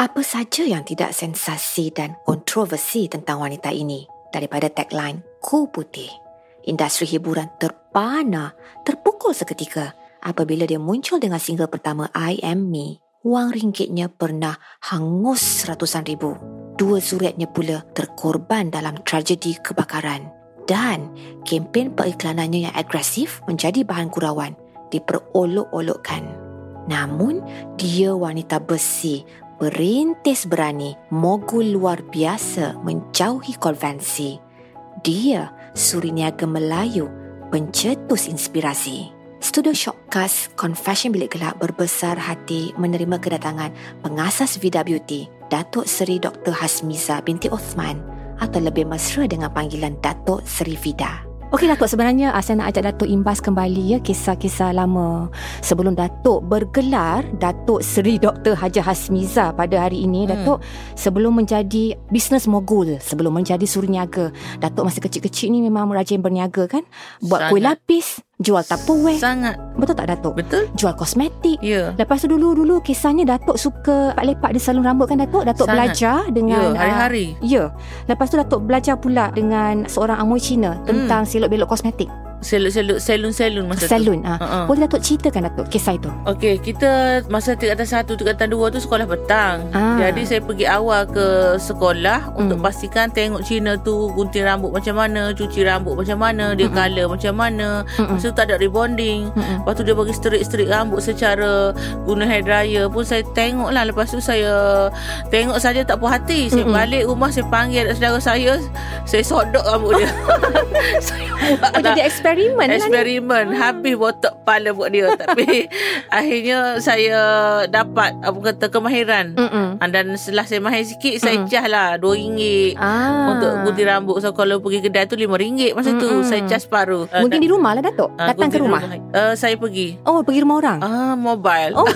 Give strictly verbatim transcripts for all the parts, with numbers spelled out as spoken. Apa saja yang tidak sensasi dan kontroversi tentang wanita ini daripada tagline Ku Putih. Industri hiburan terpana, terpukul seketika apabila dia muncul dengan single pertama I Am Me. Wang ringgitnya pernah hangus ratusan ribu. Dua zuriatnya pula terkorban dalam tragedi kebakaran. Dan kempen periklanannya yang agresif menjadi bahan gurauan, diperolok-olokkan. Namun, dia wanita besi, perintis berani, mogul luar biasa menjauhi konvensi. Dia suriniaga Melayu, pencetus inspirasi. Studio Shopcast Confession Bilik Gelap berbesar hati menerima kedatangan pengasas Vida Beauty, Datuk Seri Doktor Hasmiza binti Osman, atau lebih mesra dengan panggilan Datuk Seri Vida. Okey Datuk, sebenarnya saya nak ajak Datuk imbas kembali ya kisah-kisah lama. Sebelum Datuk bergelar Datuk Seri Doktor Haji Hasmiza pada hari ini, hmm. Datuk sebelum menjadi bisnes mogul, sebelum menjadi suriniaga, Datuk masa kecil-kecil ni memang rajin berniaga kan? Buat sangat. Kuih lapis, jual tupperware. Sangat. Betul tak Datuk? Betul. Jual kosmetik. Ya. Lepas tu dulu-dulu kisahnya Datuk suka lepak-lepak di salon rambut kan Datuk? Datuk sangat. Belajar dengan... Ya, hari-hari. Uh, ya. Lepas tu Datuk belajar pula dengan seorang amoy Cina tentang hmm. selok-belok kosmetik. Selok-selok, selun-selun masa salon, tu. Selun. Ha. Uh-uh. Boleh Datuk ceritakan Datuk kisah itu? Okey, kita masa tingkatan satu, tingkatan dua tu sekolah petang. Ah. Jadi saya pergi awal ke sekolah hmm. untuk pastikan tengok Cina tu gunting rambut macam mana, cuci rambut macam mana, dia mm-mm. colour macam mana. Mm-mm. Lepas tu tak ada rebonding. Mm-mm. Lepas tu dia bagi straight-straight rambut secara guna hair dryer pun saya tengok lah. Lepas tu saya tengok saja tak puas hati. Saya mm-mm. balik rumah, saya panggil adik saudara saya, saya sodok rambut dia. Saya buat oh, dia expect eksperimen eksperimen lah habis botak kepala buat dia. Tapi akhirnya saya dapat apa kata kemahiran. Mm-mm. Dan setelah saya mahir sikit, mm-mm. saya cas lah RM dua ah. untuk gunting rambut. So kalau pergi kedai tu RM lima masa Mm-mm. tu saya cas separuh. Mungkin uh, di rumah lah Datuk uh, datang ke rumah, rumah. Uh, saya pergi oh pergi rumah orang uh, mobile oh.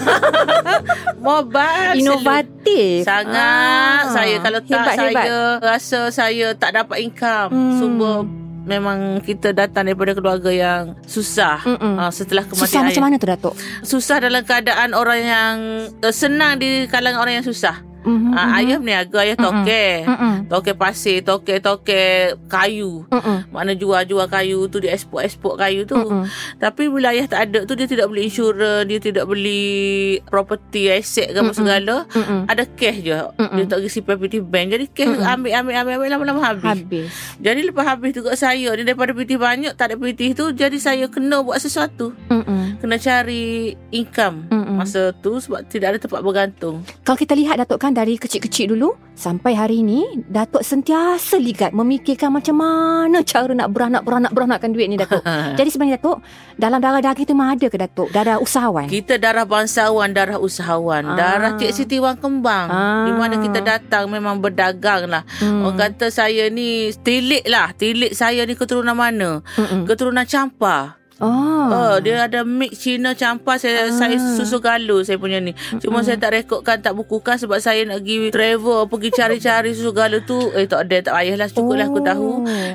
Mobile inovatif sangat ah. Saya kalau hebat, tak hebat. Saya rasa saya tak dapat income mm. sumber. Memang kita datang daripada keluarga yang susah uh, setelah kematian susah ayah. Macam mana tu Datuk? Susah dalam keadaan orang yang uh, senang di kalangan orang yang susah. Mm-hmm, uh, ayah berniaga, ayah tokek mm-hmm. tokek pasir, tokek-tokek kayu mm-hmm. Makna jual-jual kayu tu, dia ekspor-ekspor kayu tu mm-hmm. Tapi bila ayah tak ada tu, dia tidak beli insurans, dia tidak beli property, aset ke mm-hmm. segala mm-hmm. Ada cash je mm-hmm. Dia tak pergi C P P T bank. Jadi cash mm-hmm. ambil-ambil-ambil lama-lama habis. habis Jadi lepas habis tu kat saya, dia daripada P T banyak, tak ada P T tu. Jadi saya kena buat sesuatu mm-hmm. Kena cari income mm-hmm. masa tu, sebab tidak ada tempat bergantung. Kalau kita lihat Datuk kan, dari kecil-kecil dulu sampai hari ini, Datuk sentiasa ligat memikirkan macam mana cara nak beranak-beranak-beranakkan duit ni Datuk. Jadi sebenarnya Datuk, dalam darah-darah kita memang ada ke Datuk? Darah usahawan? Kita darah bangsawan, darah usahawan ah. Darah Cik Siti Wang Kembang ah. Di mana kita datang memang berdagang lah hmm. Orang kata saya ni tilik lah. Tilik saya ni keturunan mana? Mm-mm. Keturunan Champa. Oh. oh, dia ada mix Cina Champa. Saya ah. saya susu galuh saya punya ni. Cuma mm. saya tak rekodkan, tak bukukan sebab saya nak pergi travel, pergi cari-cari susu galuh tu. Eh tak ada, tak payahlah, cukuplah oh. aku tahu.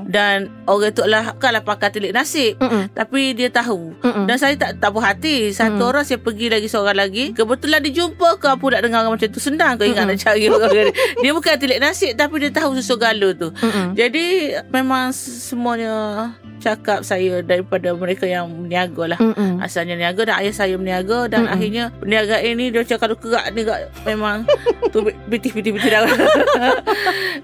Dan orang tu lah bukanlah pakar tilik nasib. Mm-mm. Tapi dia tahu. Mm-mm. Dan saya tak tak puas hati. Satu mm. orang saya pergi lagi seorang lagi. Kebetulan dijumpa kau pun nak dengar macam tu senang kau ingat Mm-mm. nak cari orang dia. Dia bukan tilik nasib tapi dia tahu susu galuh tu. Mm-mm. Jadi memang semuanya cakap saya daripada mereka yang meniaga lah. Mm-mm. Asalnya meniaga dan ayah saya meniaga. Dan Mm-mm. akhirnya meniaga ini dia cakap kalau kerak ni kerak, memang tu bitih-bitih-bitih darah.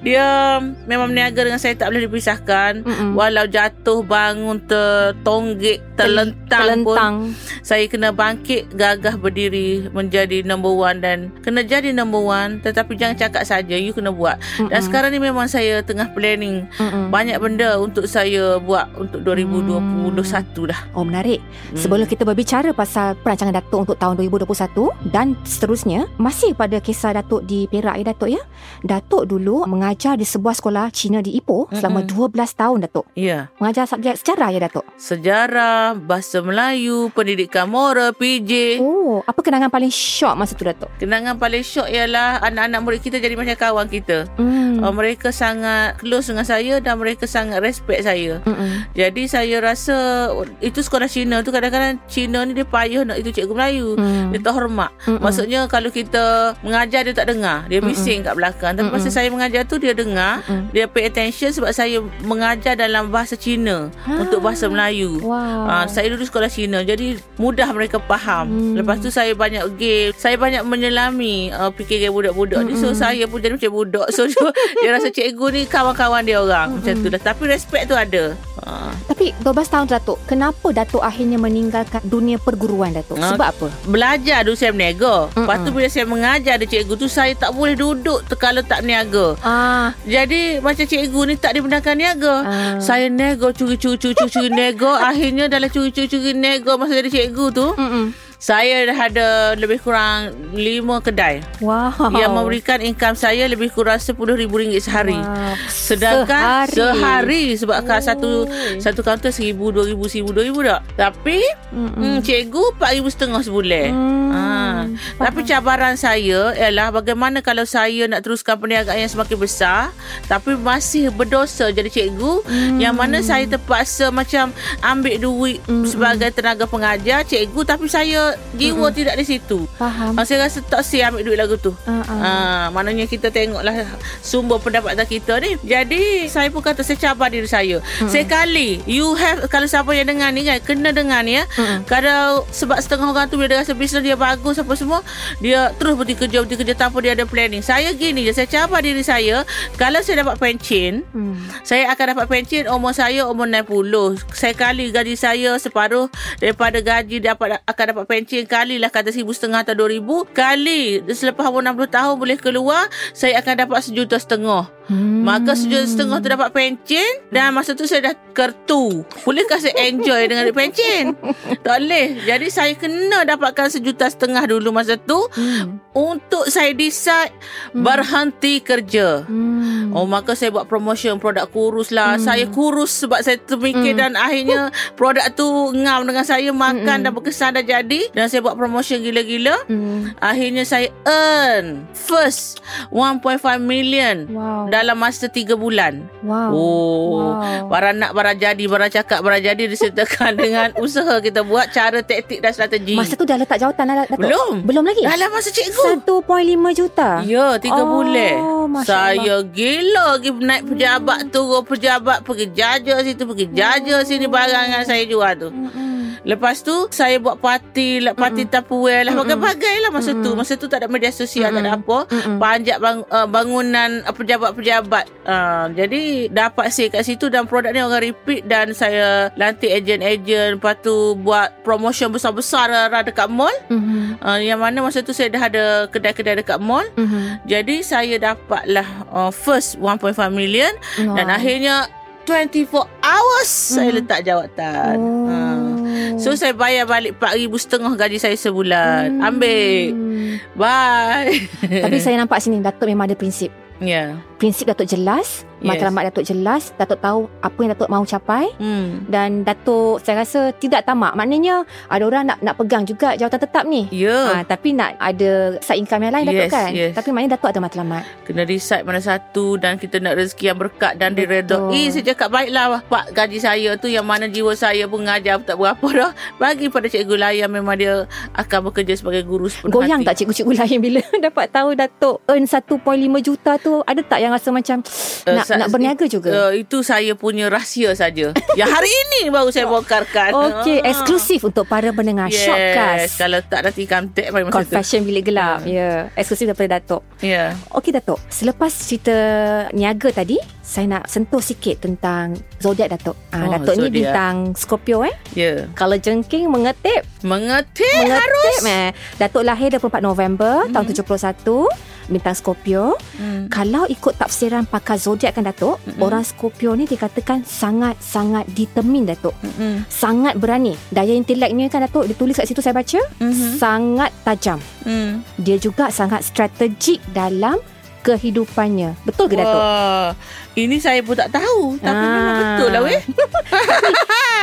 Dia memang meniaga dengan saya tak boleh dipisahkan. Mm-mm. Walau jatuh, bangun, tertonggik, terlentang, terlentang pun saya kena bangkit gagah berdiri menjadi number one. Dan kena jadi number one, tetapi jangan cakap saja, you kena buat. Mm-mm. Dan sekarang ni memang saya tengah planning Mm-mm. banyak benda untuk saya buat untuk dua ribu dua puluh satu mm. dah. Oh, menarik. Mm. Sebelum kita berbicara pasal perancangan Datuk untuk tahun dua ribu dua puluh satu dan seterusnya, masih pada kisah Datuk di Perak ya Datuk ya. Datuk dulu mengajar di sebuah sekolah Cina di Ipoh selama mm-hmm. dua belas tahun Datuk. Ya. Yeah. Mengajar subjek sejarah ya Datuk. Sejarah, bahasa Melayu, pendidikan moral, P J. Oh, apa kenangan paling syok masa tu Datuk? Kenangan paling syok ialah anak-anak murid kita jadi macam kawan kita. Mm. Uh, mereka sangat close dengan saya dan mereka sangat respect saya. Mm-mm. Jadi saya rasa itu sekolah Cina tu kadang-kadang Cina ni dia payah nak itu cikgu Melayu. Mm. Dia tak hormat. Mm-mm. Maksudnya kalau kita mengajar dia tak dengar. Dia bising kat belakang. Tapi Mm-mm. masa saya mengajar tu dia dengar. Mm-mm. Dia pay attention sebab saya mengajar dalam bahasa Cina ha. untuk bahasa Melayu. Wow. Uh, saya dulu sekolah Cina. Jadi mudah mereka faham. Mm. Lepas tu saya banyak game. Saya banyak menyelami uh, fikiran budak-budak ni. So saya pun jadi macam budak. So dia, dia rasa cikgu ni kawan-kawan dia orang. Mm-mm. Macam tu lah. Tapi respect tu ada. Ha. Tapi dua belas tahun Datuk, kenapa Datuk akhirnya meninggalkan dunia perguruan Datuk? Ha. Sebab apa? Belajar dulu saya meniaga. Mm-mm. Lepas tu bila saya mengajar ada cikgu tu, saya tak boleh duduk kalau tak meniaga. Ah. Jadi macam cikgu ni tak dibenarkan niaga. Ah. Saya nego curi-curi-curi nego. Akhirnya dalam curi-curi nego masa jadi cikgu tu. Mm-mm. Saya dah ada lebih kurang lima kedai wow. yang memberikan income saya lebih kurang sepuluh ribu ringgit sehari. Wow. Sedangkan sehari, sehari sebab oh. satu satu kaunter seribu, dua ribu, seribu, dua ribu tak. Tapi mm, cikgu empat ribu setengah sebulan. Mm. Ha. Tapi cabaran saya ialah bagaimana kalau saya nak teruskan perniagaan yang semakin besar tapi masih berdosa jadi cikgu, mm. yang mana saya terpaksa macam ambil duit mm. sebagai tenaga pengajar cikgu tapi saya jiwa Mm-mm. tidak di situ. Faham. Saya rasa tak siap ambil duit lagu tu. Uh-uh. Ha, maknanya kita tengoklah sumber pendapatan kita ni. Jadi saya pun kata saya cabar diri saya. Mm-mm. Sekali you have, kalau siapa yang dengar ni kan kena dengar ni ya. Mm-mm. Kalau sebab setengah orang tu bila dia rasa bisnes dia bagus apa semua, dia terus berhenti kerja, berhenti kerja tanpa dia ada planning. Saya gini je, saya cabar diri saya, kalau saya dapat pencen, mm. saya akan dapat pencen umur saya umur enam puluh. Sekali gaji saya separuh daripada gaji dapat akan dapat pencen. Pencen kali lah kata seribu setengah atau dua ribu kali selepas umur enam puluh tahun boleh keluar, saya akan dapat sejuta setengah. Hmm. Maka sejuta setengah tu dapat pencen dan masa tu saya dah kertu. Bolehkah saya enjoy dengan pencen? Tak boleh. Jadi saya kena dapatkan sejuta setengah dulu masa tu hmm. untuk saya decide hmm. berhenti kerja. Hmm. Oh, maka saya buat promotion produk kurus lah. Hmm. Saya kurus sebab saya terfikir hmm. dan akhirnya produk tu ngam dengan saya makan hmm. dan berkesan dah jadi. Dan saya buat promotion gila-gila. mm. Akhirnya saya earn first satu perpuluhan lima million wow. dalam masa tiga bulan. Wow. Oh, wow. Barang nak barang jadi, barang cakap barang jadi disertakan dengan usaha kita buat, cara, taktik dan strategi. Masa tu dah letak jawatan dah Datuk? Belum. Belum lagi? Dalam masa cikgu satu perpuluhan lima juta? Ya, tiga bulan. Saya Allah. Gila pergi naik pejabat mm. turun pejabat, pergi jaja situ, pergi jaja mm. sini barang yang saya jual tu. Mm-mm. Lepas tu saya buat parti parti Tupperware lah, bagai-bagai lah masa Mm-mm. tu. Masa tu tak ada media sosial, Mm-mm. tak ada apa. Mm-mm. Panjat bang, uh, bangunan uh, pejabat-pejabat. Uh, jadi dapat sale kat situ dan produk ni orang repeat dan saya lantik ejen-ejen. Lepas tu buat promotion besar-besar lah dekat mall. Mm-hmm. Uh, yang mana masa tu saya dah ada kedai-kedai dekat mall. Mm-hmm. Jadi saya dapatlah uh, first satu perpuluhan lima million wow. dan akhirnya dua puluh empat hours mm-hmm. saya letak jawatan. Oh. Uh. So saya bayar balik empat ribu setengah gaji saya sebulan. hmm. Ambil. Bye. Tapi saya nampak sini Datuk memang ada prinsip. Ya. Yeah. Prinsip Datuk jelas, yes. matlamat Datuk jelas, Datuk tahu apa yang Datuk mahu capai hmm. dan Datuk saya rasa tidak tamak. Maknanya ada orang nak nak pegang juga jawatan tetap ni. Yeah. Ha, tapi nak ada side income yang lain Datuk yes, kan. Yes. Tapi maknanya Datuk ada matlamat. Kena decide mana satu dan kita nak rezeki yang berkat dan diredoi. Saya cakap baiklah pak gaji saya tu yang mana jiwa saya pun ngajar tak berapa dah. Bagi pada cikgu lain memang dia akan bekerja sebagai guru sepenuh hati. Goyang tak cikgu-cikgu lain bila dapat tahu Datuk earn satu perpuluhan lima juta tu? Ada tak yang rasa macam uh, nak nak, sa- nak berniaga juga? Uh, itu saya punya rahsia saja. Yang hari ini baru saya bokarkan. Okey, ah. eksklusif untuk para pendengar yes. Shopcast. Kalau tak nanti kamtek bagi masa Confession tu. Bilik Gelap. Ya, yeah. yeah. eksklusif daripada Datuk. Ya. Yeah. Okey Datuk, selepas cerita niaga tadi, saya nak sentuh sikit tentang zodiak Datuk. Ah, oh, Datuk zodiac. Ni bintang Scorpio eh? Ya. Yeah. Kalau jengking mengetip. Mengetip, mengetip harus. Eh. Datuk lahir dua puluh empat November mm. tahun tujuh puluh satu. Bintang Scorpio. hmm. Kalau ikut tafsiran pakar zodiak kan Datuk, hmm. orang Scorpio ni dikatakan sangat-sangat determin Datuk. hmm. Sangat berani. Daya inteleknya kan Datuk, dia tulis kat situ saya baca, hmm. sangat tajam. hmm. Dia juga sangat strategik dalam kehidupannya. Betul ke Wah. Datuk? Ini saya pun tak tahu. Tapi Aa. memang betul lah weh.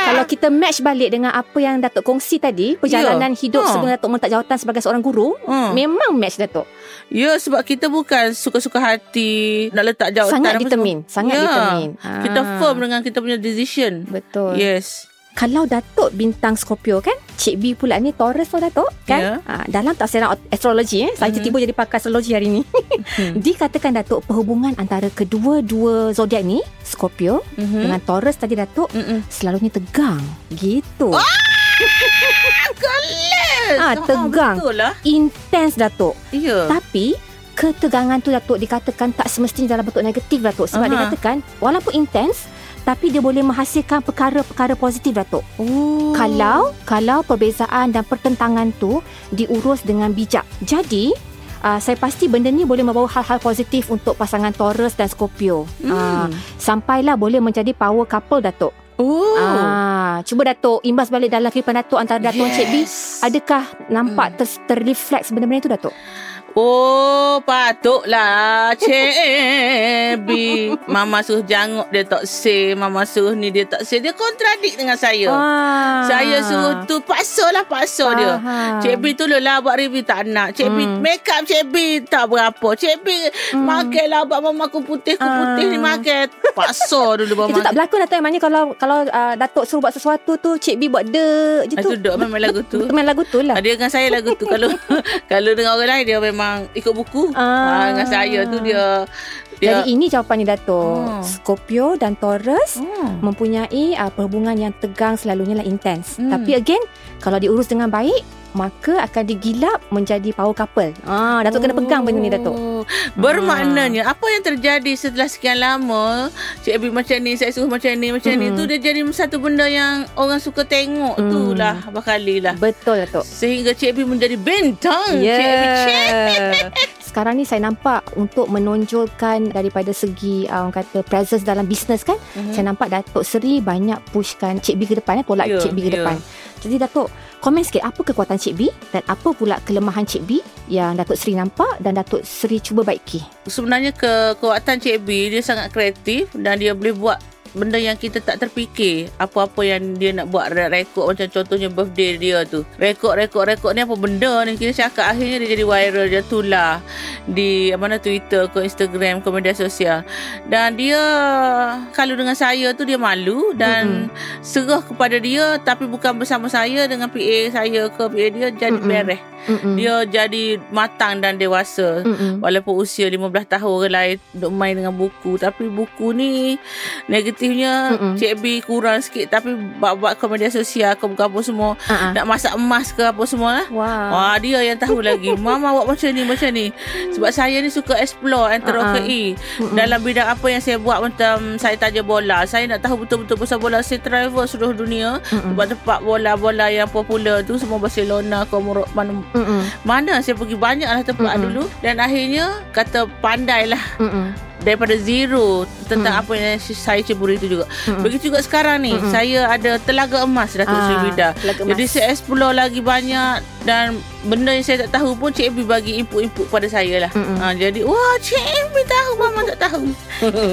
Kalau kita match balik dengan apa yang Datuk kongsi tadi, perjalanan yeah. hidup oh. sebelum Datuk mentak jawatan sebagai seorang guru, hmm. memang match Datuk. Ya, sebab kita bukan suka-suka hati nak letak jawatan. Sangat determin. Sangat ya. determin. Ha. Kita firm dengan kita punya decision. Betul. Yes. Kalau Datuk bintang Scorpio kan, Cik B pula ni Taurus lah Datuk kan? Yeah. Ha, dalam tafsiran astrologi, eh, saya tiba-tiba mm. jadi pakar astrologi hari ni. mm. Dikatakan Datuk perhubungan antara kedua-dua zodiak ni, Scorpio mm-hmm. dengan Taurus tadi Datuk, Mm-mm. selalunya tegang. Gitu. Oh! Ah, tegang lah. Intense Datuk. yeah. Tapi ketegangan tu Datuk dikatakan tak semestinya dalam bentuk negatif Datuk. Sebab uh-huh. dikatakan walaupun intense, tapi dia boleh menghasilkan perkara-perkara positif Datuk. Ooh. Kalau Kalau perbezaan dan pertentangan tu diurus dengan bijak. Jadi Uh, saya pasti benda ni boleh membawa hal-hal positif untuk pasangan Taurus dan Scorpio. hmm. uh, Sampailah boleh menjadi power couple Datuk. Oh. Ah, cuba Datuk imbas balik dalam kehidupan Datuk antara Datuk yes. dan Cik B. Adakah nampak hmm. ter- terrefleks benda-benda itu Datuk? Oh, patutlah Cik B. Mama suruh janguk dia tak say, Mama suruh ni dia tak say. Dia kontradik dengan saya. ah. Saya suruh tu paksalah paksa Faham. dia. Cik B tu lah buat review tak nak. Cik hmm. B make up Cik B tak berapa. Cik B hmm. makan lah buat Mama Ku Putih. Ku Putih ah. ni makan paksa dulu Mama. Itu tak berlaku Datuk. Emangnya kalau kalau uh, Datuk suruh buat sesuatu tu Cik B buat dek je tu. Itu dok memang lagu tu. Memang lagu tu lah. Dia dengan saya lagu tu. Kalau kalau dengan orang lain dia memang ikut buku. ah. ha, Dengan saya tu dia, dia Jadi ini jawapannya Datuk. hmm. Scorpio dan Taurus hmm. mempunyai uh, perhubungan yang tegang, selalunya lah intense. hmm. Tapi again, kalau diurus dengan baik, maka akan digilap menjadi power couple. ah, Datuk oh. kena pegang benda ni Datuk. Bermaknanya ah. apa yang terjadi setelah sekian lama, Cik Abi macam ni, saya suruh macam ni, macam hmm. ni, tu dia jadi satu benda yang orang suka tengok. hmm. Tu lah bakali lah. Betul Datuk. Sehingga Cik Abi menjadi bintang. yeah. Cik Abi Cik sekarang ni saya nampak untuk menonjolkan daripada segi orang kata presence dalam bisnes kan, mm-hmm. saya nampak Datuk Seri banyak pushkan Cik B ke depan, tolak yeah, Cik B ke yeah. depan. Jadi Datuk, komen sikit apa kekuatan Cik B dan apa pula kelemahan Cik B yang Datuk Seri nampak dan Datuk Seri cuba baiki. Sebenarnya kekuatan Cik B, dia sangat kreatif dan dia boleh buat benda yang kita tak terfikir. Apa-apa yang dia nak buat, rekod macam contohnya birthday dia tu, rekod-rekod-rekod ni apa benda ni kita cakap, akhirnya dia jadi viral. Dia tular di mana Twitter ke Instagram ke media sosial. Dan dia kalau dengan saya tu dia malu dan mm-hmm. serah kepada dia. Tapi bukan bersama saya, dengan P A saya ke P A dia jadi mm-hmm. bereh. Mm-mm. Dia jadi matang dan dewasa. Mm-mm. Walaupun usia lima belas tahun orang lain duk main dengan buku, tapi buku ni negatifnya Mm-mm. Cik B kurang sikit. Tapi buat-buat ke media sosial ke bukan apa semua, uh-uh. nak masak emas ke apa semua lah. wow. Wah, dia yang tahu lagi. Mama buat macam ni, macam ni. Sebab saya ni suka explore and terokai uh-uh. dalam bidang apa yang saya buat. Macam saya taja bola, saya nak tahu betul-betul pasal bola. Saya travel seluruh dunia, tempat-tempat bola-bola yang popular tu semua, Barcelona ke mana. Mm-mm. Mana saya pergi banyaklah tempat Mm-mm. dulu. Dan akhirnya kata pandailah Mm-mm. daripada zero tentang mm. apa yang saya ceburi itu juga. Mm-mm. Begitu juga sekarang ni, Mm-mm. saya ada telaga emas Datuk Seri Vida. Jadi saya explore lagi banyak dan benda yang saya tak tahu pun Cik Abi bagi input-input pada saya lah. Ha, jadi wah, Cik Abi tahu, Mama tak tahu.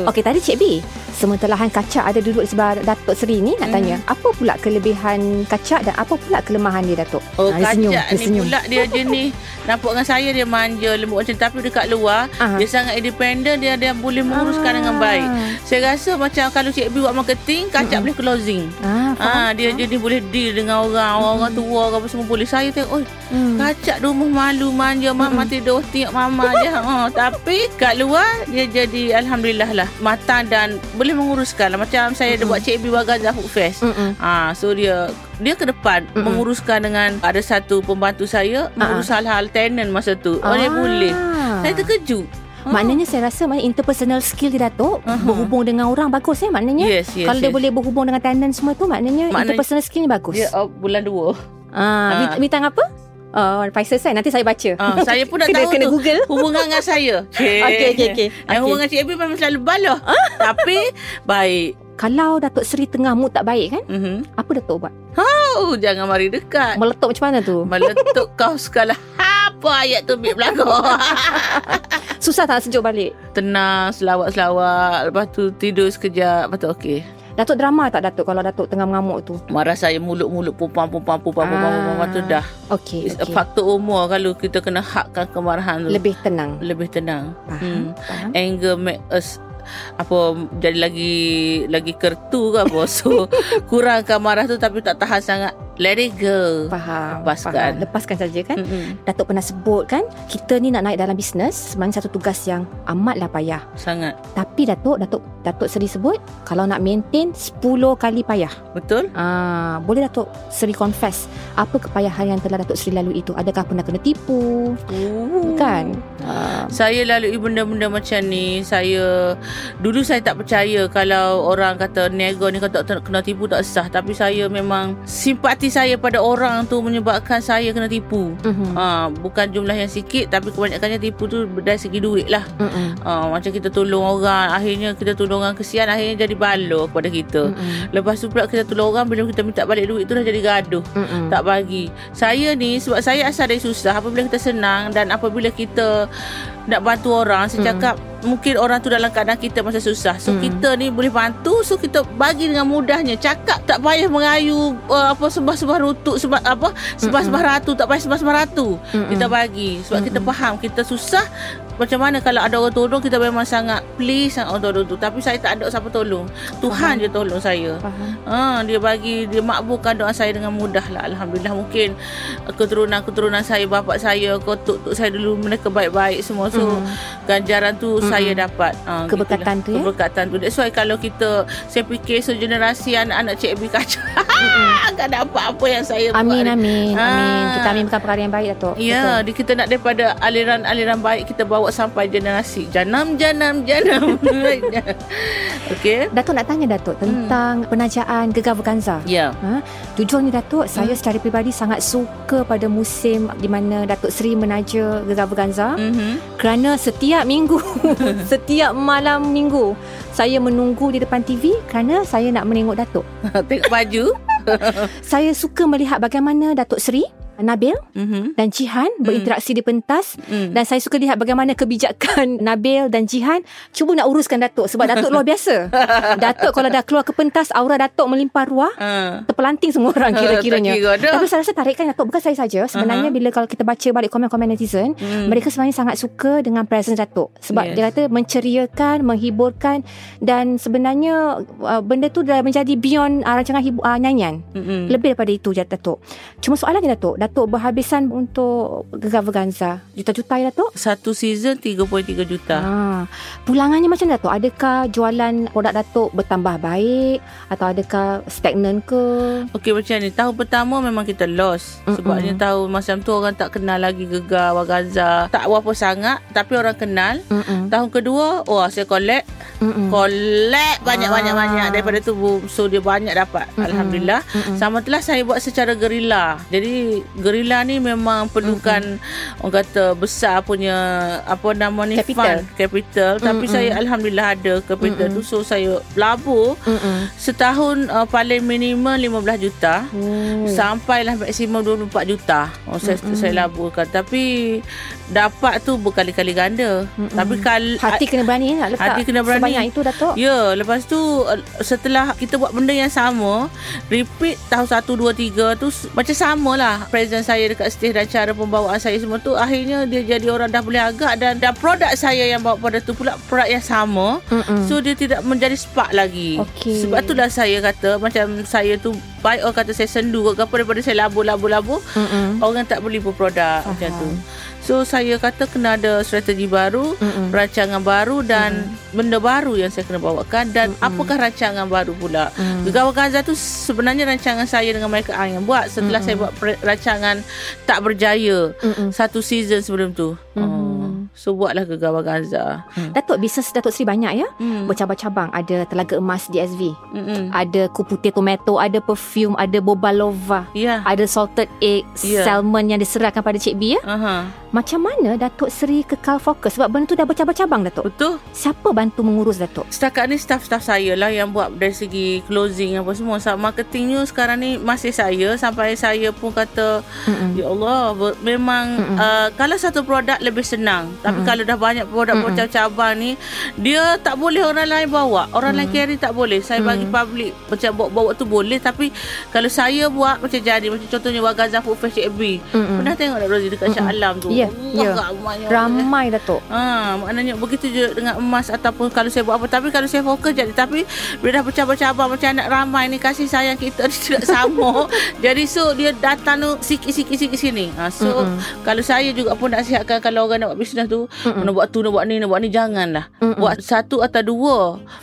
Okey, tadi Cik Abi Sementara Han Kacak ada duduk di sebelah Datuk Seri ni, nak tanya hmm. apa pula kelebihan Kacak dan apa pula kelemahan dia, Datuk? Oh, ha, Kacak senyum, ni senyum pula dia je ni. Nampak dengan saya dia manja, lembut macam, tapi dekat luar uh-huh. dia sangat independen, dia dia boleh menguruskan ah. dengan baik. Saya rasa macam kalau Cik B buat marketing, Kacak mm-hmm. boleh closing. Ah, ha, dia, dia dia boleh deal dengan orang, mm-hmm. orang tua, orang semua boleh. Saya tengok, oh, mm. Kacak rumah malu manja, mama mm-hmm. tidur tengok mama je. Oh, tapi kat luar dia jadi alhamdulillah lah, matang dan boleh menguruskan lah. Macam saya mm-hmm. ada buat Cik B Gazafu Fresh. Mm-hmm. Ha, so dia dia ke depan mm-hmm. menguruskan dengan ada satu pembantu saya uh-huh. mengurus hal-hal tenant masa tu. Oh, dia ah. boleh. Saya terkejut. Hmm. Maknanya saya rasa maknanya interpersonal skill dia, Datuk, uh-huh. berhubung dengan orang bagus eh maknanya. Yes, yes, kalau yes. dia boleh berhubung dengan tenant semua tu, maknanya, maknanya interpersonal skill ni bagus. Dia uh, bulan dua. Ah, bintang apa? Oh, Faisal saya. Nanti saya baca. Ah, saya pun nak tahu kena tu Google. Hubungan dengan saya. Okey, okey, okey. Okay. Okay. Hubungan Cik Abi memang selalu baloh. Tapi baik. Kalau Datuk Seri tengah mood tak baik kan, mm-hmm. apa Datuk buat? Oh, jangan mari dekat. Meletup macam mana tu? Meletup kau sekala. Apa ayat tu bib belakang? Susah tak sejuk balik? Tenang, selawat-selawat. Lepas tu tidur sekejap. Lepas tu okey. Datuk drama tak, Datuk, kalau Datuk tengah mengamuk tu? Marah saya mulut-mulut pumpang-pumpang-pumpang-pumpang-pumpang tu dah. Okey, okay. Faktor umur, kalau kita kena hakkan kemarahan tu. Lebih tenang. Lebih tenang. Faham. Hmm. Faham. Anger make us apa jadi lagi lagi kertu ke apa, so kurangkan marah tu, tapi tak tahan sangat, let it go. Faham, lepaskan faham. lepaskan saja kan. Mm-hmm. Datuk pernah sebut kan, kita ni nak naik dalam bisnes sebenarnya satu tugas yang amatlah payah sangat, tapi Datuk Datuk Datuk Seri sebut kalau nak maintain sepuluh kali payah. Betul. Ah, boleh Datuk Seri confess apa kepayahan yang telah Datuk Seri lalui itu? Adakah pernah kena tipu? Ooh. Kan ah. Saya lalui benda-benda macam ni. Saya dulu saya tak percaya kalau orang kata nego ni kata kena tipu tak sah, tapi saya memang simpati saya pada orang tu menyebabkan saya kena tipu. Uh-huh. Ha, bukan jumlah yang sikit, tapi kebanyakannya tipu tu dari segi duit lah. Uh-huh. Ha, macam kita tolong orang, akhirnya kita tolong orang kesian, akhirnya jadi balo kepada kita. Uh-huh. Lepas tu pula kita tolong orang, bila kita minta balik duit tu dah jadi gaduh. Uh-huh. Tak bagi. Saya ni sebab saya asal dari susah, apabila kita senang dan apabila kita nak bantu orang, saya uh-huh. cakap mungkin orang tu dalam keadaan kita masa susah, so hmm. kita ni boleh bantu, so kita bagi dengan mudahnya. Cakap tak payah mengayu uh, apa sembah-sembah rutuk, sembah apa sembah-sembah ratu, tak payah sembah-sembah ratu. Mm-mm. Kita bagi sebab Mm-mm. kita faham kita susah. Macam mana kalau ada orang tolong, kita memang sangat please sangat orang tolong tu, tapi saya tak ada siapa tolong. Tuhan faham. Je tolong saya. Ha, dia bagi, dia makbulkan doa saya dengan mudah lah. Alhamdulillah, mungkin keturunan-keturunan saya, bapak saya, kotuk-tok saya dulu, mereka baik-baik semua, so mm. ganjaran tu mm. saya dapat. Ha, keberkatan gitulah. Tu ya? Keberkatan tu. That's why kalau kita, saya fikir segenerasi so, anak-anak Cik Abi Kacau tak dapat apa yang saya buat. Amin, amin, ha. amin. Kita aminkan perkara yang baik, Datuk. Ya, betul. Kita nak daripada aliran-aliran baik, kita bawa sampai generasi Janam Janam Janam. Okey, Datuk nak tanya Datuk tentang hmm. penajaan Gegar Vaganza. Ya, yeah. ha? Jujur ni Datuk, hmm. saya secara peribadi sangat suka pada musim di mana Datuk Seri menaja Gegar Vaganza. Mm-hmm. Kerana setiap minggu setiap malam minggu saya menunggu di depan T V kerana saya nak menengok Datuk tengok baju. Saya suka melihat bagaimana Datuk Seri, Nabil mm-hmm. dan Jihan berinteraksi mm. di pentas. Mm. Dan saya suka lihat bagaimana kebijakan Nabil dan Jihan cuba nak uruskan Datuk, sebab Datuk luar biasa. Datuk kalau dah keluar ke pentas, aura Datuk melimpah ruah, uh. terpelanting semua orang kira-kiranya. Kira, tapi saya rasa tarikan Datuk, bukan saya saja sebenarnya. Uh-huh. Bila kalau kita baca balik komen-komen netizen, mm. mereka sebenarnya sangat suka dengan presence Datuk, sebab yes. dia kata menceriakan, menghiburkan, dan sebenarnya uh, benda tu dah menjadi beyond uh, rancangan hibu- uh, nyanyian. Mm-hmm. Lebih daripada itu Datuk. Cuma soalannya Datuk, Datuk berhabisan untuk Gegar Vaganza juta-juta ya Datuk? Satu season tiga perpuluhan tiga juta. Ha. Pulangannya macam Datuk? Adakah jualan produk Datuk bertambah baik atau adakah stagnan ke? Okey, macam ni, tahun pertama memang kita loss. Mm-mm. Sebabnya tahun macam tu orang tak kenal lagi Gegar Vaganza. Tak apa sangat, tapi orang kenal. Mm-mm. Tahun kedua, wah saya collect. Mm-mm. Collect banyak-banyak-banyak daripada tu, so dia banyak dapat. Mm-mm. Alhamdulillah. Mm-mm. Sama telah saya buat secara gerila. Jadi gerila ni memang perlukan mm-hmm. orang kata besar punya apa nama ni capital. fund capital mm-hmm. Tapi saya alhamdulillah ada capital mm-hmm. tu, so saya labur mm-hmm. setahun uh, paling minimum lima belas juta mm. sampailah maksimum dua puluh empat juta oh, saya, mm-hmm. saya laburkan, tapi dapat tu berkali-kali ganda mm-hmm. Tapi kalau hati kena berani nak letak hati kena berani sebanyak itu, Datuk. Ya, lepas tu setelah kita buat benda yang sama, repeat tahun satu, dua, tiga tu macam samalah presence saya dekat stage dan cara pembawaan saya semua tu, akhirnya dia jadi orang dah boleh agak, dan dan produk saya yang bawa pada tu pula produk yang sama mm-mm. So dia tidak menjadi spark lagi okay. Sebab itulah saya kata macam saya tu baik orang kata saya sendu ke apa, daripada saya labur-labur-labur orang tak beli pun produk uh-huh. macam tu. So saya kata kena ada strategi baru, mm-mm. rancangan baru dan mm. benda baru yang saya kena bawakan. Dan mm-mm. apakah rancangan baru pula? Mm. Gegar Vaganza tu sebenarnya rancangan saya dengan Michael A yang buat. Setelah mm-mm. saya buat rancangan tak berjaya mm-mm. satu season sebelum tu. Mm. So buatlah Gegar Vaganza. hmm. Datuk, bisnes Datuk Seri banyak ya hmm. bercabang-cabang. Ada Telaga Emas D S W hmm. ada Ku Putih Tomato, ada perfume, ada boba lova yeah. ada salted egg yeah. salmon yang diserahkan pada Cik B ya uh-huh. Macam mana Datuk Seri kekal fokus sebab benda tu dah bercabang-cabang, Datuk? Betul. Siapa bantu mengurus, Datuk? Setakat ni staff-staff saya lah yang buat dari segi closing apa semua. Marketingnya sekarang ni masih saya, sampai saya pun kata mm-mm. ya Allah, memang uh, kalau satu produk lebih senang. Tapi mm-mm. kalau dah banyak produk bercabang-cabang ni, dia tak boleh orang lain bawa. Orang mm-mm. lain carry tak boleh. Saya bagi mm-mm. public macam bawa-bawa tu boleh. Tapi kalau saya buat macam jadi, macam contohnya Gazafu Fresh F B. Pernah tengok tak Rosie dekat Shah Alam tu? Ya. Yeah. Yeah. Ramai Datuk. Ha, maknanya begitu je dengan emas ataupun kalau saya buat apa. Tapi kalau saya fokus jadi, tapi bila dah bercabang-cabang macam anak ramai ni, kasih sayang kita ni tidak sama. Jadi so dia datang tu sikit-sikit-sikit sini. Ha, so mm-mm. kalau saya juga pun nak sihatkan kalau orang nak buat bisnes tu, Mm-mm. nak buat tu, nak buat ni, nak buat ni, janganlah. Mm-mm. Buat satu atau dua,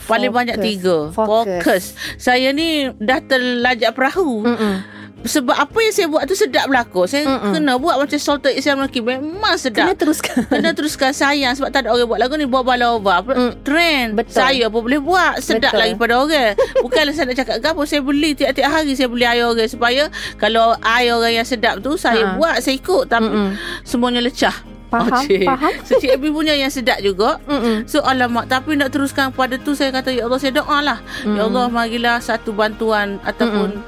paling Focus. banyak tiga. Focus. Focus. Saya ni dah terlajak perahu. Mm-mm. Sebab apa yang saya buat tu sedap berlaku. Saya Mm-mm. kena buat macam salted Islam lelaki. Memang sedap. Kena teruskan. Kena teruskan sayang. Sebab tak ada orang buat lagu ni. Boba lova mm. trend. Betul. Saya pun boleh buat. Sedap Betul. lagi pada orang. Bukanlah saya nak cakap gapo. Saya beli tiap-tiap hari. Saya beli air orang. Supaya kalau air orang yang sedap tu saya ha. buat, saya ikut. Tapi Mm-mm. semuanya lecah. Faham, oh, faham. So Cik Abi punya yang sedap juga. Mm-mm. So alamak, tapi nak teruskan pada tu, saya kata ya Allah, saya doa lah. Mm. Ya Allah, marilah satu bantuan ataupun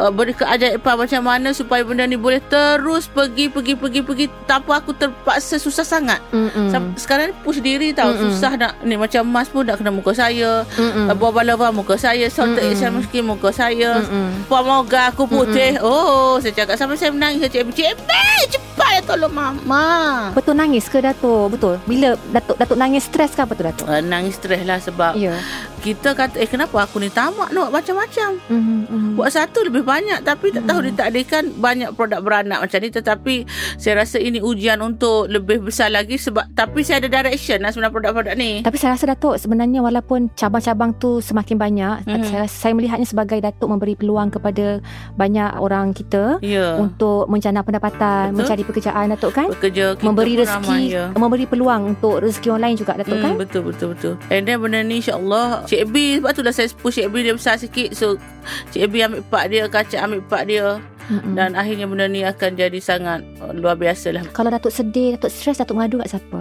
uh, beri keajaiban macam mana supaya benda ni boleh terus pergi pergi pergi pergi tanpa aku terpaksa susah sangat. Mm-mm. Sekarang ni push diri tau. Mm-mm. Susah nak ni, macam mas pun nak kena muka saya. Uh, Buah balava muka saya, salted egg mungkin muka saya. Pemoga aku putih. Mm-mm. Oh, saya cakap sampai saya menangis. Cik Abi, Cik Abi, cepat tolong mama. Betul nangis ke, Datuk? Betul. Bila Datuk Datuk nangis stres ke apa tu, Datuk? Uh, nangis stres lah sebab yeah. kita kata eh kenapa aku ni tamak nak macam-macam. Mm-hmm, mm-hmm. Buat satu lebih banyak tapi tak mm-hmm. tahu ditakdirkan banyak produk beranak macam ni, tetapi saya rasa ini ujian untuk lebih besar lagi sebab tapi saya ada direction lah sebenarnya produk-produk ni. Tapi saya rasa Datuk sebenarnya walaupun cabang-cabang tu semakin banyak mm. saya, saya melihatnya sebagai Datuk memberi peluang kepada banyak orang kita yeah. untuk menjana pendapatan, Betul. mencari pekerjaan, Datuk kan? Bekerja kita. Mem- Beri rezeki, ya. memberi peluang untuk rezeki orang lain juga, Datuk hmm, kan? Betul, betul, betul. And then benda ni insyaAllah Cik B, sebab tu dah saya push Cik B, dia besar sikit. So Cik B ambil part dia, Kacak ambil part dia. Mm-mm. Dan akhirnya benda ni akan jadi sangat luar biasa lah. Kalau Datuk sedih, Datuk stres, Datuk mengadu kat siapa?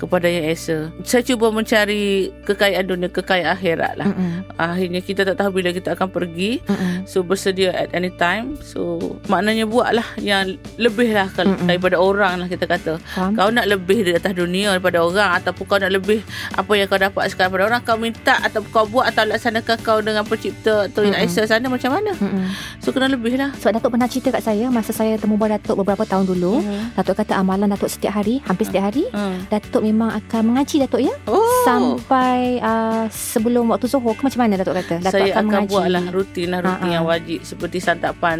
Kepada yang Esa. Saya cuba mencari kekayaan dunia, kekayaan akhirat lah. Mm-mm. Akhirnya kita tak tahu bila kita akan pergi. Mm-mm. So bersedia at any time. So maknanya buatlah yang lebih lah Mm-mm. daripada orang lah kita kata. Faham? Kau nak lebih di atas dunia daripada orang, ataupun kau nak lebih apa yang kau dapat sekarang daripada orang, kau minta atau kau buat atau laksanakan kau dengan pencipta atau yang Esa sana macam mana. Mm-mm. So kena lebih lah. Sebab Datuk pernah cerita kat saya masa saya temu Datuk beberapa tahun dulu. Mm-hmm. Datuk kata amalan Datuk setiap hari, hampir setiap hari. Mm. Datuk memang akan mengaji, Datuk ya oh. sampai uh, sebelum waktu zuhur ke macam mana, Datuk kata? Datuk saya akan, akan buatlah rutin lah rutin uh-huh. yang wajib seperti santapan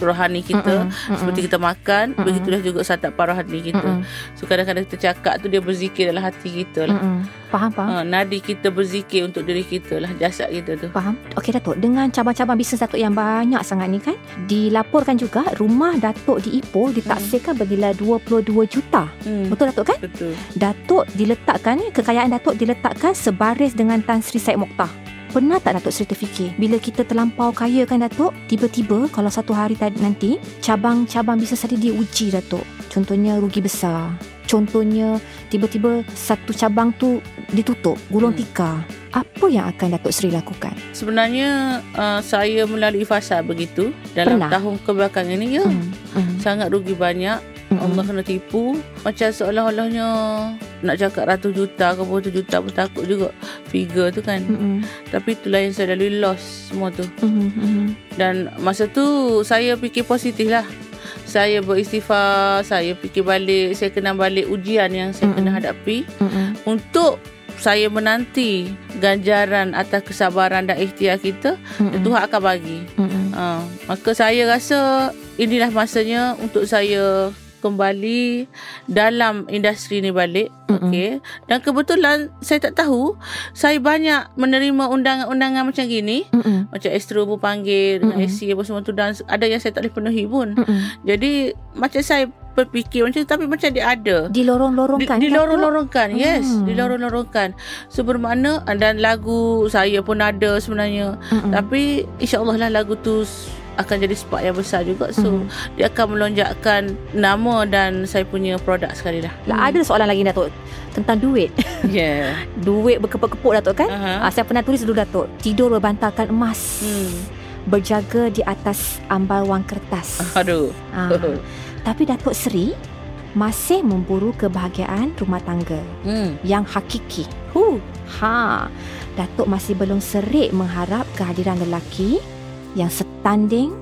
rohani kita, uh-huh. Uh-huh. seperti kita makan, uh-huh. begitulah juga santapan rohani kita. Uh-huh. So kadang-kadang kita cakap tu dia berzikir dalam hati kita lah. Uh-huh. Faham, faham. Uh, nadi kita berzikir untuk diri kita lah, jasad kita tu. Faham. Okey Datuk, dengan cabang-cabang bisnes Datuk yang banyak sangat ni kan, dilaporkan juga rumah Datuk di Ipoh ditaksirkan bernilai dua puluh dua juta. Hmm. Betul Datuk kan? Betul. Datuk diletakkan, kekayaan Datuk diletakkan sebaris dengan Tan Sri Syed Mokhtar. Pernah tak Datuk Seri terfikir, bila kita terlampau kaya kan Datuk, tiba-tiba kalau satu hari tadi nanti, cabang-cabang bisnes tadi diuji Datuk. Contohnya rugi besar. Contohnya tiba-tiba satu cabang tu ditutup, gulung hmm. tikar. Apa yang akan Datuk Seri lakukan? Sebenarnya uh, saya melalui fasa begitu dalam Pernah? tahun kebelakangan ini ya. Hmm. Hmm. Sangat rugi banyak. Hmm. Allah kena tipu. Macam seolah-olahnya nak cakap ratus juta ke pun tujuh juta pun takut juga figure tu kan. Hmm. Tapi itulah yang saya lalui, loss semua tu. Hmm. Hmm. Dan masa tu saya fikir positif lah. Saya beristighfar, saya fikir balik, saya kena balik ujian yang saya mm-hmm. kena hadapi mm-hmm. untuk saya menanti ganjaran atas kesabaran dan ikhtiar kita mm-hmm. Tuhan akan bagi mm-hmm. ha, maka saya rasa inilah masanya untuk saya kembali dalam industri ni balik. Mm-hmm. Okey. Dan kebetulan saya tak tahu, saya banyak menerima undangan-undangan macam gini. Mm-hmm. Macam Astro pun panggil, mm-hmm. dengan S C apa semua tu, dan ada yang saya tak boleh penuhi pun. Mm-hmm. Jadi macam saya berfikir macam tu, tapi macam dia ada dilorong-lorongkan, di, dilorong-lorongkan kan? Yes, hmm. dilorong-lorongkan. So bermakna, dan lagu saya pun ada sebenarnya. Mm-hmm. Tapi insya-Allah lah lagu tu akan jadi spark yang besar juga. So mm. dia akan melonjakkan nama dan saya punya produk sekali dah. mm. Ada soalan lagi Datuk tentang duit. Yeah. Duit berkepuk-kepuk Datuk kan. uh-huh. Saya pernah tulis dulu Datuk, tidur berbantalkan emas, mm. berjaga di atas ambal wang kertas. Aduh. ha. Tapi Datuk Seri masih memburu kebahagiaan rumah tangga mm. yang hakiki. huh. ha. Datuk masih belum serik mengharap kehadiran lelaki yang setanding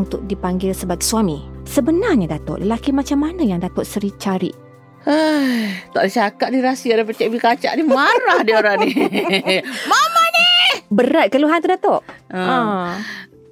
untuk dipanggil sebagai suami. Sebenarnya Datuk, lelaki macam mana yang Datuk Seri cari? Hai, tak boleh cakap ni, rahsia daripada Cik Bil Kacak ni. Marah dia orang ni. Mama ni! Berat keluhan tu Datuk. Hmm. Ah.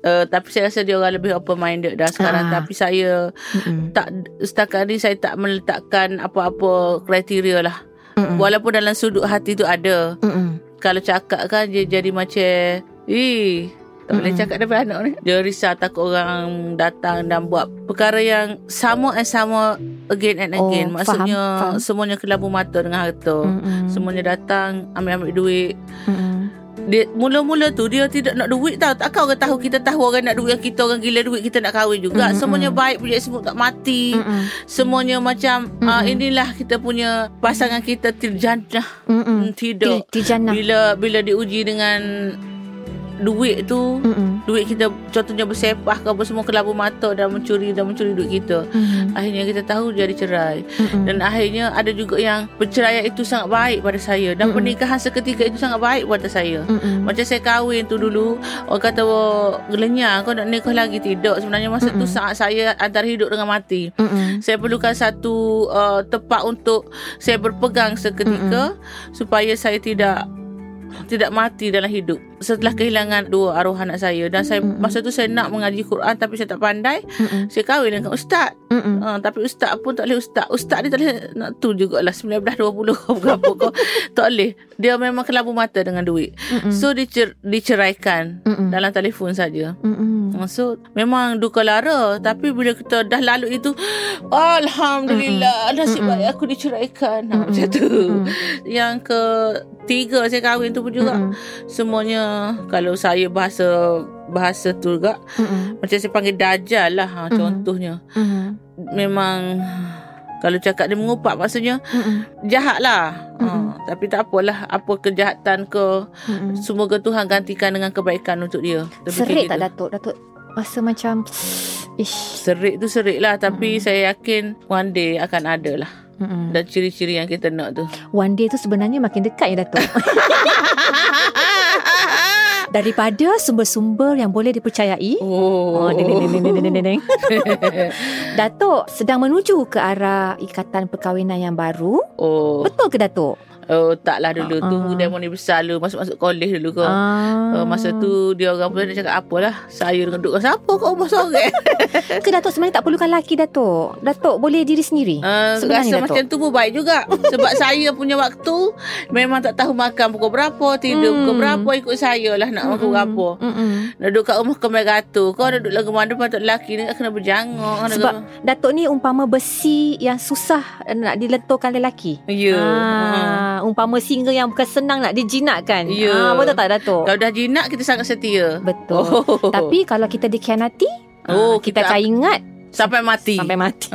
Uh, tapi saya rasa dia orang lebih open-minded dah sekarang. Ah. Tapi saya Mm-mm. tak, setakat ni saya tak meletakkan apa-apa kriteria lah. Mm-mm. Walaupun dalam sudut hati tu ada. Mm-mm. Kalau cakap kan dia jadi macam... Ih... Tak boleh mm-hmm. cakap daripada anak ni. Dia risau takut orang datang dan buat perkara yang sama and sama again and again. Oh, maksudnya faham, faham. Semuanya kelabu mata dengan harta. Mm-hmm. Semuanya datang ambil-ambil duit. Mm-hmm. Dia mula-mula tu dia tidak nak duit tau. Takkan orang tahu, kita tahu orang nak duit yang kita orang gila duit, kita nak kahwin juga. Mm-hmm. Semuanya baik, punya semut tak mati. Mm-hmm. Semuanya macam mm-hmm. uh, inilah kita punya pasangan kita tirjannah. Mm-hmm. Tidak. Tirjannah. Bila bila diuji dengan duit tu, mm-mm. duit kita contohnya bersepah ke apa semua, kelabu mata dan mencuri dan mencuri duit kita. Mm-hmm. Akhirnya kita tahu jadi cerai. Mm-hmm. Dan akhirnya ada juga yang perceraian itu sangat baik pada saya dan mm-hmm. pernikahan seketika itu sangat baik pada saya. Mm-hmm. Macam saya kahwin tu dulu, orang kata gelenyang, kau nak nikah lagi? Tidak. Sebenarnya masa mm-hmm. tu saat saya antara hidup dengan mati. Mm-hmm. Saya perlukan satu uh, tempat untuk saya berpegang seketika mm-hmm. supaya saya tidak tidak mati dalam hidup setelah kehilangan dua arwah anak saya. Dan saya mm-mm. masa tu saya nak mengaji Quran tapi saya tak pandai. Mm-mm. Saya kahwin dengan ustaz. Uh, tapi ustaz pun tak boleh, ustaz ustaz ni tak boleh nak tu jugalah sembilan belas dua puluh berapa kau tak boleh. Dia memang kelabu mata dengan duit. Mm-mm. So dicer- diceraikan Mm-mm. dalam telefon saja. Mm-mm. So memang duka lara, tapi bila kita dah lalu itu, alhamdulillah Mm-mm. nasib baik aku diceraikan. Ha, macam tu. Mm-mm. Yang ke tiga saya kahwin tu pun juga Mm-mm. semuanya kalau saya bahasa bahasa tu juga mm-hmm. macam saya panggil dajal lah. Ha, mm-hmm. contohnya mm-hmm. memang kalau cakap dia mengupak, maksudnya mm-hmm. jahat lah. Mm-hmm. Ha, tapi tak apalah, apa kejahatan ke mm-hmm. semoga Tuhan gantikan dengan kebaikan untuk dia. Serik tak Datuk? Datuk rasa macam ish, serik tu serik lah, tapi mm-hmm. saya yakin one day akan ada lah. Mm-hmm. Dan ciri-ciri yang kita nak tu. One day tu sebenarnya makin dekat ya Datuk. Daripada sumber-sumber yang boleh dipercayai. Oh, oh ding, ding, ding, ding, ding, ding. Datuk sedang menuju ke arah ikatan perkahwinan yang baru. Oh. Betul ke Datuk? Oh, taklah dulu. Uh-uh. Tu demo ni besar dulu, masuk-masuk kolej dulu kau. Uh. Uh, masa tu dia orang pula nak cakap apalah. Saya dengan duduk siapa kau umur sorang. Ke Datuk sebenarnya tak perlukan laki Datuk. Datuk boleh diri sendiri. Uh, sebenarnya Datuk, macam tu pun baik juga. Sebab saya punya waktu memang tak tahu makan pukul berapa, tidur hmm. pukul berapa, ikut saya lah nak mm-mm. makan berapa. Mm-mm. Nak duduk kat rumah kemeratu. Kau duduk lagu mana patut laki ni kena berjangok. Sebab kena... Datuk ni umpama besi yang susah nak dilenturkan lelaki. Ya. Yeah. Ah. uh, umpama single yang bukan senang nak dijinakkan. Ya. Uh, betul tak, Datuk? Kalau dah jinak, kita sangat setia. Betul. Oh. Tapi kalau kita dikhianati, oh, uh, kita, kita akan ingat sampai mati. Sampai mati.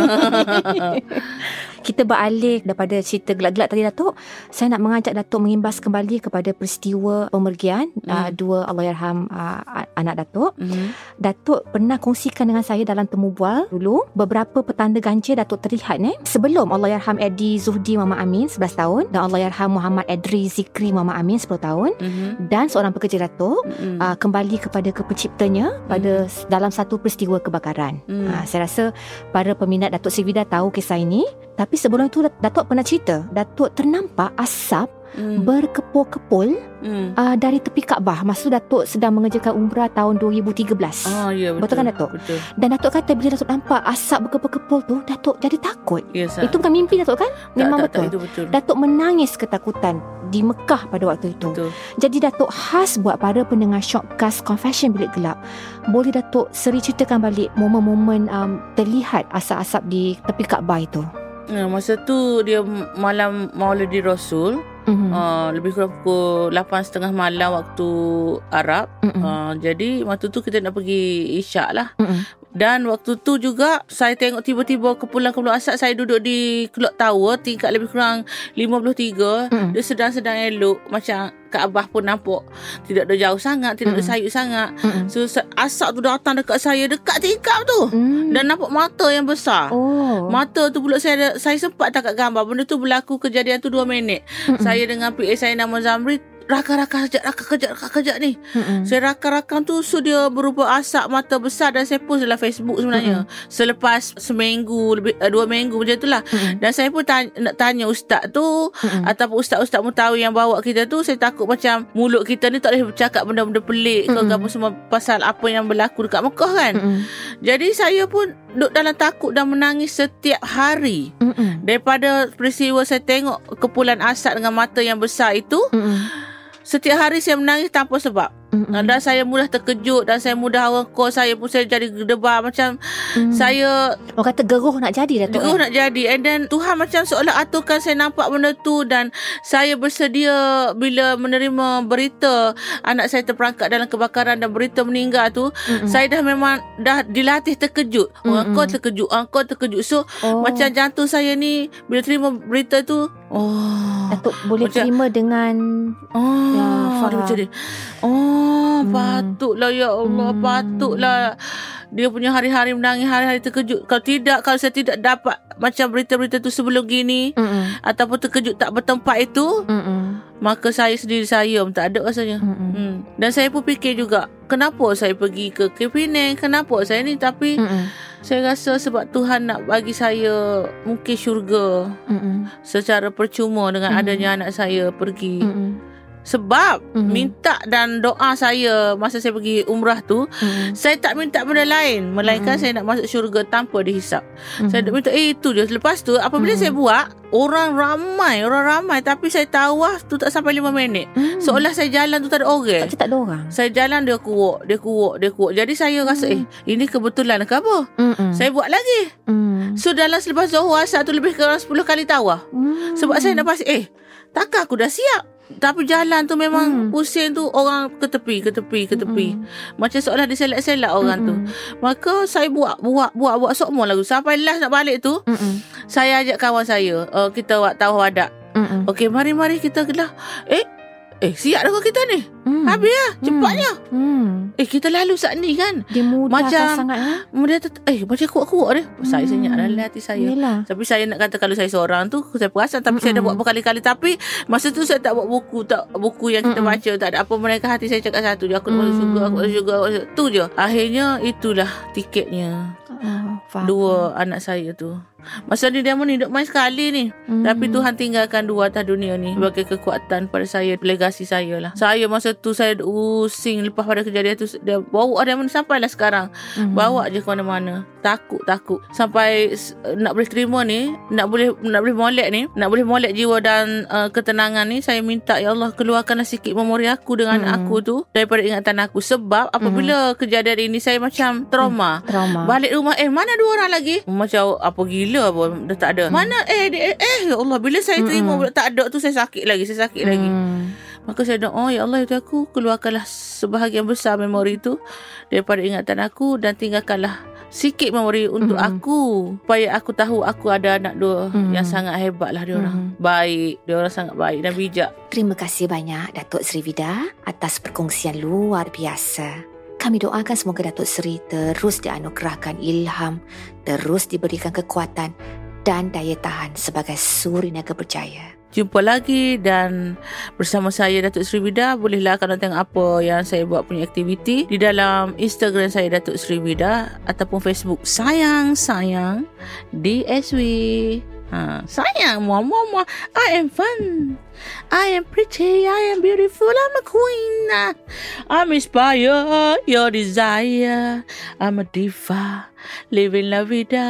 Kita beralih daripada cerita gelak-gelak tadi, Datuk. Saya nak mengajak Datuk mengimbas kembali kepada peristiwa pemergian mm. uh, dua Allahyarham uh, anak Datuk. Mm. Datuk pernah kongsikan dengan saya dalam temu bual dulu beberapa petanda ganjil Datuk terlihat eh? sebelum Allahyarham Adi Zuhdi Mama Amin sebelas tahun dan Allahyarham Muhammad Adri Zikri Mama Amin sepuluh tahun mm. dan seorang pekerja Datuk mm. uh, kembali kepada kepenciptanya pada mm. dalam satu peristiwa kebakaran. Mm. Uh, saya rasa para peminat Datuk Seri Vida tahu kisah ini. Tapi Tapi sebelum itu Datuk pernah cerita Datuk ternampak asap hmm. berkepul-kepul hmm. uh, dari tepi Kaabah masa Datuk sedang mengerjakan umrah tahun dua ribu tiga belas. Oh, ya, betul, betul kan Datuk? Betul. Dan Datuk kata bila Datuk nampak asap berkepul-kepul tu, Datuk jadi takut. Yes, itu bukan mimpi Datuk kan? Memang tak, betul. Tak, tak, betul. Datuk menangis ketakutan di Mekah pada waktu itu. Betul. Jadi Datuk khas buat para pendengar Shopcast Confession Bilik Gelap. Boleh Datuk seri ceritakan balik momen-momen um, terlihat asap-asap di tepi Kaabah itu? Ya, masa tu dia malam Maulidi Rasul, mm-hmm. uh, lebih kurang pukul lapan tiga puluh malam waktu Arab. Mm-hmm. Uh, jadi waktu tu kita nak pergi Isyak lah. Mm-hmm. Dan waktu tu juga saya tengok tiba-tiba kepulan-kepulan asap. Saya duduk di clock tower tingkat lebih kurang lima puluh tiga. Mm. Dia sedang-sedang elok. Macam Kaabah pun nampak tidak ada jauh sangat, tidak mm. ada sayup sangat. Mm. So asap tu datang dekat saya, dekat tingkap tu. Mm. Dan nampak mata yang besar. Oh. Mata tu pula saya saya sempat tangkap gambar. Benda tu berlaku, kejadian tu dua minit. Mm. Saya dengan P A saya nama Zamri rakam-rakam sekejap, rakam kejap, rakam kejap ni. Mm-mm. Saya rakam-rakam tu, so dia berupa asap mata besar dan saya post dalam Facebook sebenarnya. Mm-mm. Selepas seminggu, lebih uh, dua minggu macam tu lah. Mm-mm. Dan saya pun tanya, nak tanya ustaz tu, mm-mm. ataupun ustaz-ustaz mutawi yang bawa kita tu, saya takut macam mulut kita ni tak boleh bercakap benda-benda pelik ke apa semua pasal apa yang berlaku dekat Mekah kan. Mm-mm. Jadi saya pun duduk dalam takut dan menangis setiap hari. Mm-mm. Daripada peristiwa saya tengok kepulan asap dengan mata yang besar itu, mm-mm. setiap hari saya menangis tanpa sebab. Mm-mm. Dan saya mudah terkejut dan saya mudah orang call saya pun saya jadi debar macam mm. saya orang kata geruh nak jadi Datuk. Geruh eh? nak jadi. And then Tuhan macam seolah aturkan saya nampak benda tu dan saya bersedia bila menerima berita anak saya terperangkap dalam kebakaran dan berita meninggal tu. Mm-mm. Saya dah memang dah dilatih terkejut. Orang call terkejut, orang call terkejut. So oh. macam jantung saya ni bila terima berita tu, oh, Datuk boleh macam, terima dengan oh, ya, Farah macam dia. Oh, hmm. patutlah ya Allah, hmm. patutlah dia punya hari-hari menangis, hari-hari terkejut. Kalau tidak, kalau saya tidak dapat macam berita-berita tu sebelum gini, Mm-mm. ataupun terkejut tak bertempat itu, Mm-mm. maka saya sendiri saya tak ada rasanya. Hmm. Dan saya pun fikir juga, kenapa saya pergi ke Penang? Kenapa saya ni? Tapi Mm-mm. saya rasa sebab Tuhan nak bagi saya mungkin syurga Mm-mm. secara percuma dengan Mm-mm. adanya anak saya pergi. Mm-mm. Sebab mm-hmm. minta dan doa saya masa saya pergi umrah tu, mm-hmm. saya tak minta benda lain melainkan mm-hmm. saya nak masuk syurga tanpa dihisap. Mm-hmm. Saya minta eh, itu je. Lepas tu apabila mm-hmm. saya buat, orang ramai, orang ramai, tapi saya tawaf tu tak sampai lima minit. Mm-hmm. Seolah saya jalan tu tak ada orang. Tak, tak ada orang. Saya jalan dia kuuk, dia kuuk, dia kuuk. Jadi saya rasa mm-hmm. eh, ini kebetulan ke apa? Mm-hmm. Saya buat lagi. Mm-hmm. So dalam selepas Zuhur asar tu lebih kurang sepuluh kali tawaf. Mm-hmm. Sebab saya nak pasti eh, takkan aku dah siap. Tapi jalan tu memang hmm. pusing tu orang ke tepi, ke tepi, ke tepi. Hmm. Macam seolah diselak-selak orang hmm. tu. Maka saya buat, buat, buat, buat sokmo lagu. Sampai last nak balik tu, hmm. saya ajak kawan saya. Uh, kita buat tahu wadak. Hmm. Okey, mari-mari kita gelah. Eh, eh siap dah kita ni. Hmm. Habis lah, cepatnya. Hmm. Eh, kita lalu saat ni kan. Dia mudahkan sangat. Mudah ter- eh, macam kuat-kuat dia. Hmm. Saya senyap dalam hati saya. Yelah. Tapi saya nak kata kalau saya seorang tu, saya perasan. Tapi hmm. saya dah buat berkali-kali. Tapi masa tu saya tak buat buku. Tak buku yang kita hmm. baca. Tak ada apa menaikkan hati saya cakap satu je. Aku nak masuk syurga, aku nak masuk syurga. Tu je. Akhirnya, itulah tiketnya. Oh, dua anak saya tu. Masa ni dia ni duk main sekali ni. Hmm. Tapi Tuhan tinggalkan dua atas dunia ni sebagai kekuatan pada saya, legasi saya lah. Saya masa tu saya using lepas pada kejadian tu dia bawa dia sampai lah sekarang. Hmm. Bawa je ke mana-mana. Takut-takut sampai uh, nak boleh terima ni, nak boleh nak boleh molek ni, nak boleh molek jiwa dan uh, ketenangan ni, saya minta ya Allah keluarkanlah sikit memori aku dengan hmm. anak aku tu daripada ingatan aku sebab apabila hmm. kejadian ini saya macam trauma. Hmm. Trauma. Balik rumah eh mana dua orang lagi? Macam apa gila gila pun dah tak ada. Mana eh eh, eh ya Allah, bila saya terima mm-hmm. tak ada tu saya sakit lagi, saya sakit mm. lagi. Maka saya doa, ya Allah, itu aku keluarkanlah sebahagian besar memori itu daripada ingatan aku dan tinggalkanlah sikit memori untuk mm-hmm. aku, supaya aku tahu aku ada anak dua mm-hmm. yang sangat hebatlah dia orang. Mm-hmm. Baik, dia orang sangat baik dan bijak. Terima kasih banyak Datuk Seri Vida atas perkongsian luar biasa. Kami doakan semoga Datuk Seri terus dianugerahkan ilham, terus diberikan kekuatan dan daya tahan sebagai suri naga berjaya. Jumpa lagi dan bersama saya Datuk Seri Vida. Bolehlah kalau tengok apa yang saya buat punya aktiviti di dalam Instagram saya Datuk Seri Vida ataupun Facebook sayang-sayang D S W. Ha, sayang, muah, muah, muah. I am fun. I am pretty. I am beautiful. I'm a queen. I'm inspired. Your desire. I'm a diva. Living la vida.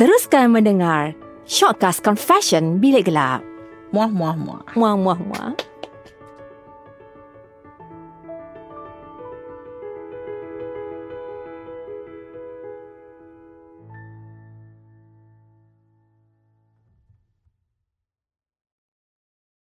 Teruskan mendengar Shopcast Confession Bilik Gelap. Muah, muah, muah. Muah, muah, muah.